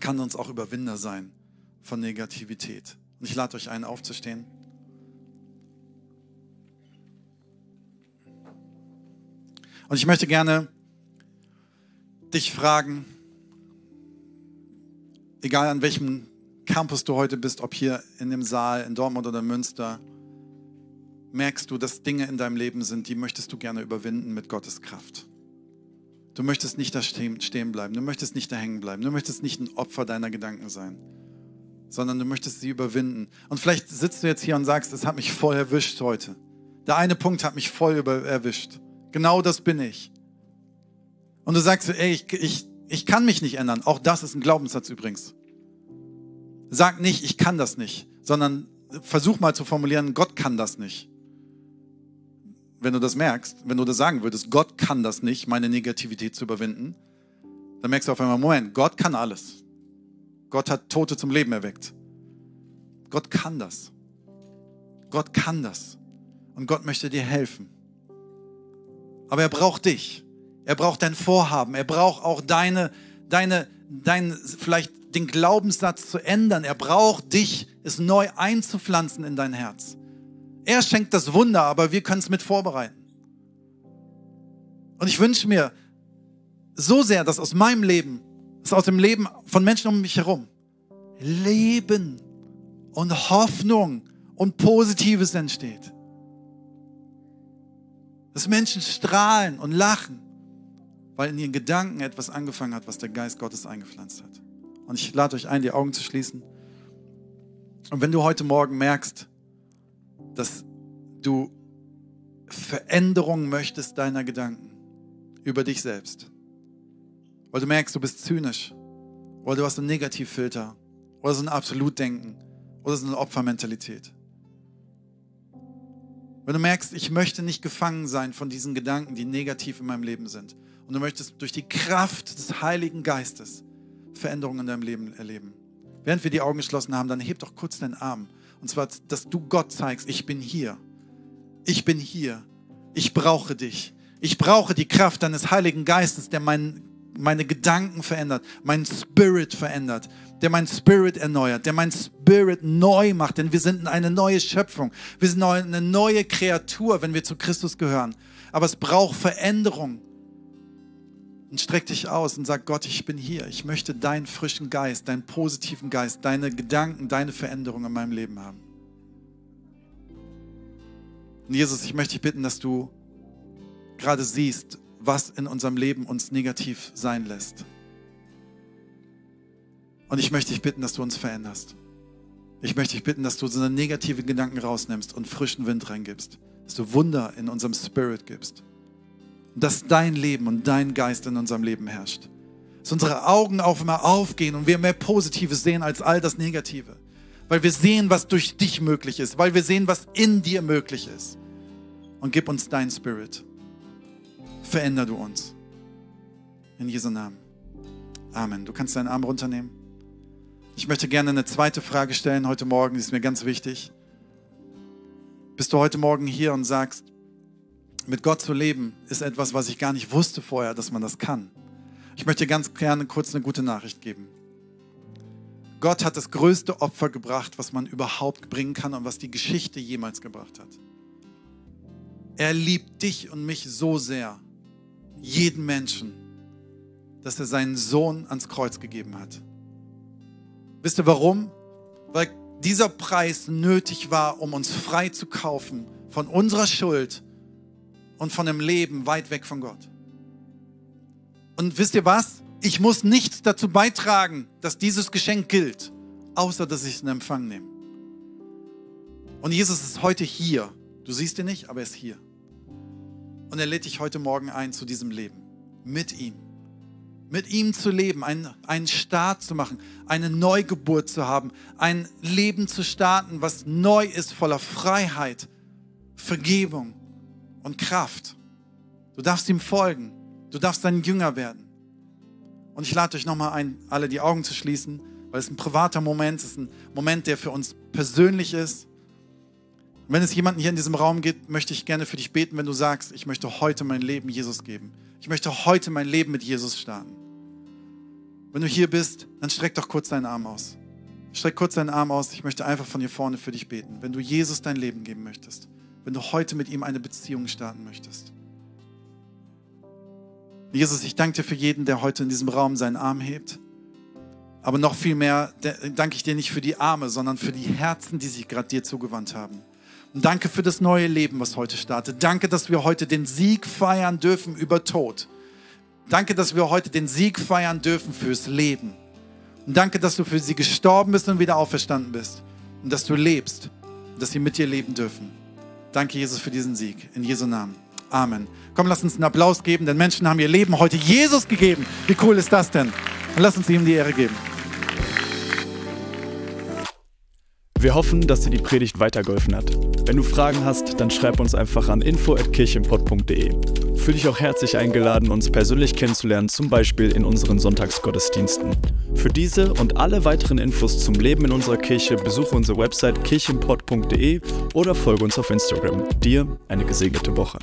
kann uns auch Überwinder sein von Negativität. Und ich lade euch ein, aufzustehen. Und ich möchte gerne dich fragen, egal an welchem Campus du heute bist, ob hier in dem Saal, in Dortmund oder Münster, merkst du, dass Dinge in deinem Leben sind, die möchtest du gerne überwinden mit Gottes Kraft. Du möchtest nicht da stehen bleiben, du möchtest nicht da hängen bleiben, du möchtest nicht ein Opfer deiner Gedanken sein, sondern du möchtest sie überwinden. Und vielleicht sitzt du jetzt hier und sagst, das hat mich voll erwischt heute. Der eine Punkt hat mich voll über- erwischt. Genau das bin ich. Und du sagst, ey, ich, ich, ich kann mich nicht ändern. Auch das ist ein Glaubenssatz übrigens. Sag nicht, ich kann das nicht, sondern versuch mal zu formulieren, Gott kann das nicht. Wenn du das merkst, wenn du das sagen würdest, Gott kann das nicht, meine Negativität zu überwinden, dann merkst du auf einmal, Moment, Gott kann alles. Gott hat Tote zum Leben erweckt. Gott kann das. Gott kann das. Und Gott möchte dir helfen. Aber er braucht dich. Er braucht dein Vorhaben. Er braucht auch deine, deine, dein, vielleicht den Glaubenssatz zu ändern. Er braucht dich, es neu einzupflanzen in dein Herz. Er schenkt das Wunder, aber wir können es mit vorbereiten. Und ich wünsche mir so sehr, dass aus meinem Leben, das ist aus dem Leben von Menschen um mich herum. Leben und Hoffnung und Positives entsteht. Dass Menschen strahlen und lachen, weil in ihren Gedanken etwas angefangen hat, was der Geist Gottes eingepflanzt hat. Und ich lade euch ein, die Augen zu schließen. Und wenn du heute Morgen merkst, dass du Veränderung möchtest deiner Gedanken über dich selbst. Weil du merkst, du bist zynisch. Oder du hast einen Negativfilter. Oder so ein Absolutdenken. Oder so eine Opfermentalität. Wenn du merkst, ich möchte nicht gefangen sein von diesen Gedanken, die negativ in meinem Leben sind. Und du möchtest durch die Kraft des Heiligen Geistes Veränderungen in deinem Leben erleben. Während wir die Augen geschlossen haben, dann heb doch kurz deinen Arm. Und zwar, dass du Gott zeigst, ich bin hier. Ich bin hier. Ich brauche dich. Ich brauche die Kraft deines Heiligen Geistes, der mein, meine Gedanken verändert, meinen Spirit verändert, der meinen Spirit erneuert, der meinen Spirit neu macht. Denn wir sind eine neue Schöpfung. Wir sind eine neue Kreatur, wenn wir zu Christus gehören. Aber es braucht Veränderung. Und streck dich aus und sag, Gott, ich bin hier. Ich möchte deinen frischen Geist, deinen positiven Geist, deine Gedanken, deine Veränderung in meinem Leben haben. Und Jesus, ich möchte dich bitten, dass du gerade siehst, was in unserem Leben uns negativ sein lässt. Und ich möchte dich bitten, dass du uns veränderst. Ich möchte dich bitten, dass du so negative Gedanken rausnimmst und frischen Wind reingibst. Dass du Wunder in unserem Spirit gibst. Dass dein Leben und dein Geist in unserem Leben herrscht. Dass unsere Augen auf einmal aufgehen und wir mehr Positives sehen als all das Negative. Weil wir sehen, was durch dich möglich ist. Weil wir sehen, was in dir möglich ist. Und gib uns dein Spirit. Veränder du uns. In Jesu Namen. Amen. Du kannst deinen Arm runternehmen. Ich möchte gerne eine zweite Frage stellen heute Morgen. Die ist mir ganz wichtig. Bist du heute Morgen hier und sagst, mit Gott zu leben ist etwas, was ich gar nicht wusste vorher, dass man das kann. Ich möchte ganz gerne kurz eine gute Nachricht geben. Gott hat das größte Opfer gebracht, was man überhaupt bringen kann und was die Geschichte jemals gebracht hat. Er liebt dich und mich so sehr, jeden Menschen, dass er seinen Sohn ans Kreuz gegeben hat. Wisst ihr warum? Weil dieser Preis nötig war, um uns frei zu kaufen von unserer Schuld und von dem Leben weit weg von Gott. Und wisst ihr was? Ich muss nichts dazu beitragen, dass dieses Geschenk gilt, außer dass ich es in Empfang nehme. Und Jesus ist heute hier. Du siehst ihn nicht, aber er ist hier. Und er lädt dich heute Morgen ein zu diesem Leben. Mit ihm. Mit ihm zu leben, einen, einen Start zu machen, eine Neugeburt zu haben, ein Leben zu starten, was neu ist, voller Freiheit, Vergebung und Kraft. Du darfst ihm folgen. Du darfst sein Jünger werden. Und ich lade euch nochmal ein, alle die Augen zu schließen, weil es ein privater Moment ist, ein Moment, der für uns persönlich ist. Wenn es jemanden hier in diesem Raum gibt, möchte ich gerne für dich beten, wenn du sagst, ich möchte heute mein Leben Jesus geben. Ich möchte heute mein Leben mit Jesus starten. Wenn du hier bist, dann streck doch kurz deinen Arm aus. Streck kurz deinen Arm aus. Ich möchte einfach von hier vorne für dich beten. Wenn du Jesus dein Leben geben möchtest, wenn du heute mit ihm eine Beziehung starten möchtest. Jesus, ich danke dir für jeden, der heute in diesem Raum seinen Arm hebt. Aber noch viel mehr danke ich dir nicht für die Arme, sondern für die Herzen, die sich gerade dir zugewandt haben. Und danke für das neue Leben, was heute startet. Danke, dass wir heute den Sieg feiern dürfen über Tod. Danke, dass wir heute den Sieg feiern dürfen fürs Leben. Und danke, dass du für sie gestorben bist und wieder auferstanden bist. Und dass du lebst. Und dass sie mit dir leben dürfen. Danke, Jesus, für diesen Sieg. In Jesu Namen. Amen. Komm, lass uns einen Applaus geben, denn Menschen haben ihr Leben heute Jesus gegeben. Wie cool ist das denn? Und lass uns ihm die Ehre geben. Wir hoffen, dass dir die Predigt weitergeholfen hat. Wenn du Fragen hast, dann schreib uns einfach an info at kirche im pott punkt de. Fühl dich auch herzlich eingeladen, uns persönlich kennenzulernen, zum Beispiel in unseren Sonntagsgottesdiensten. Für diese und alle weiteren Infos zum Leben in unserer Kirche besuche unsere Website kirche im pott punkt de oder folge uns auf Instagram. Dir eine gesegnete Woche.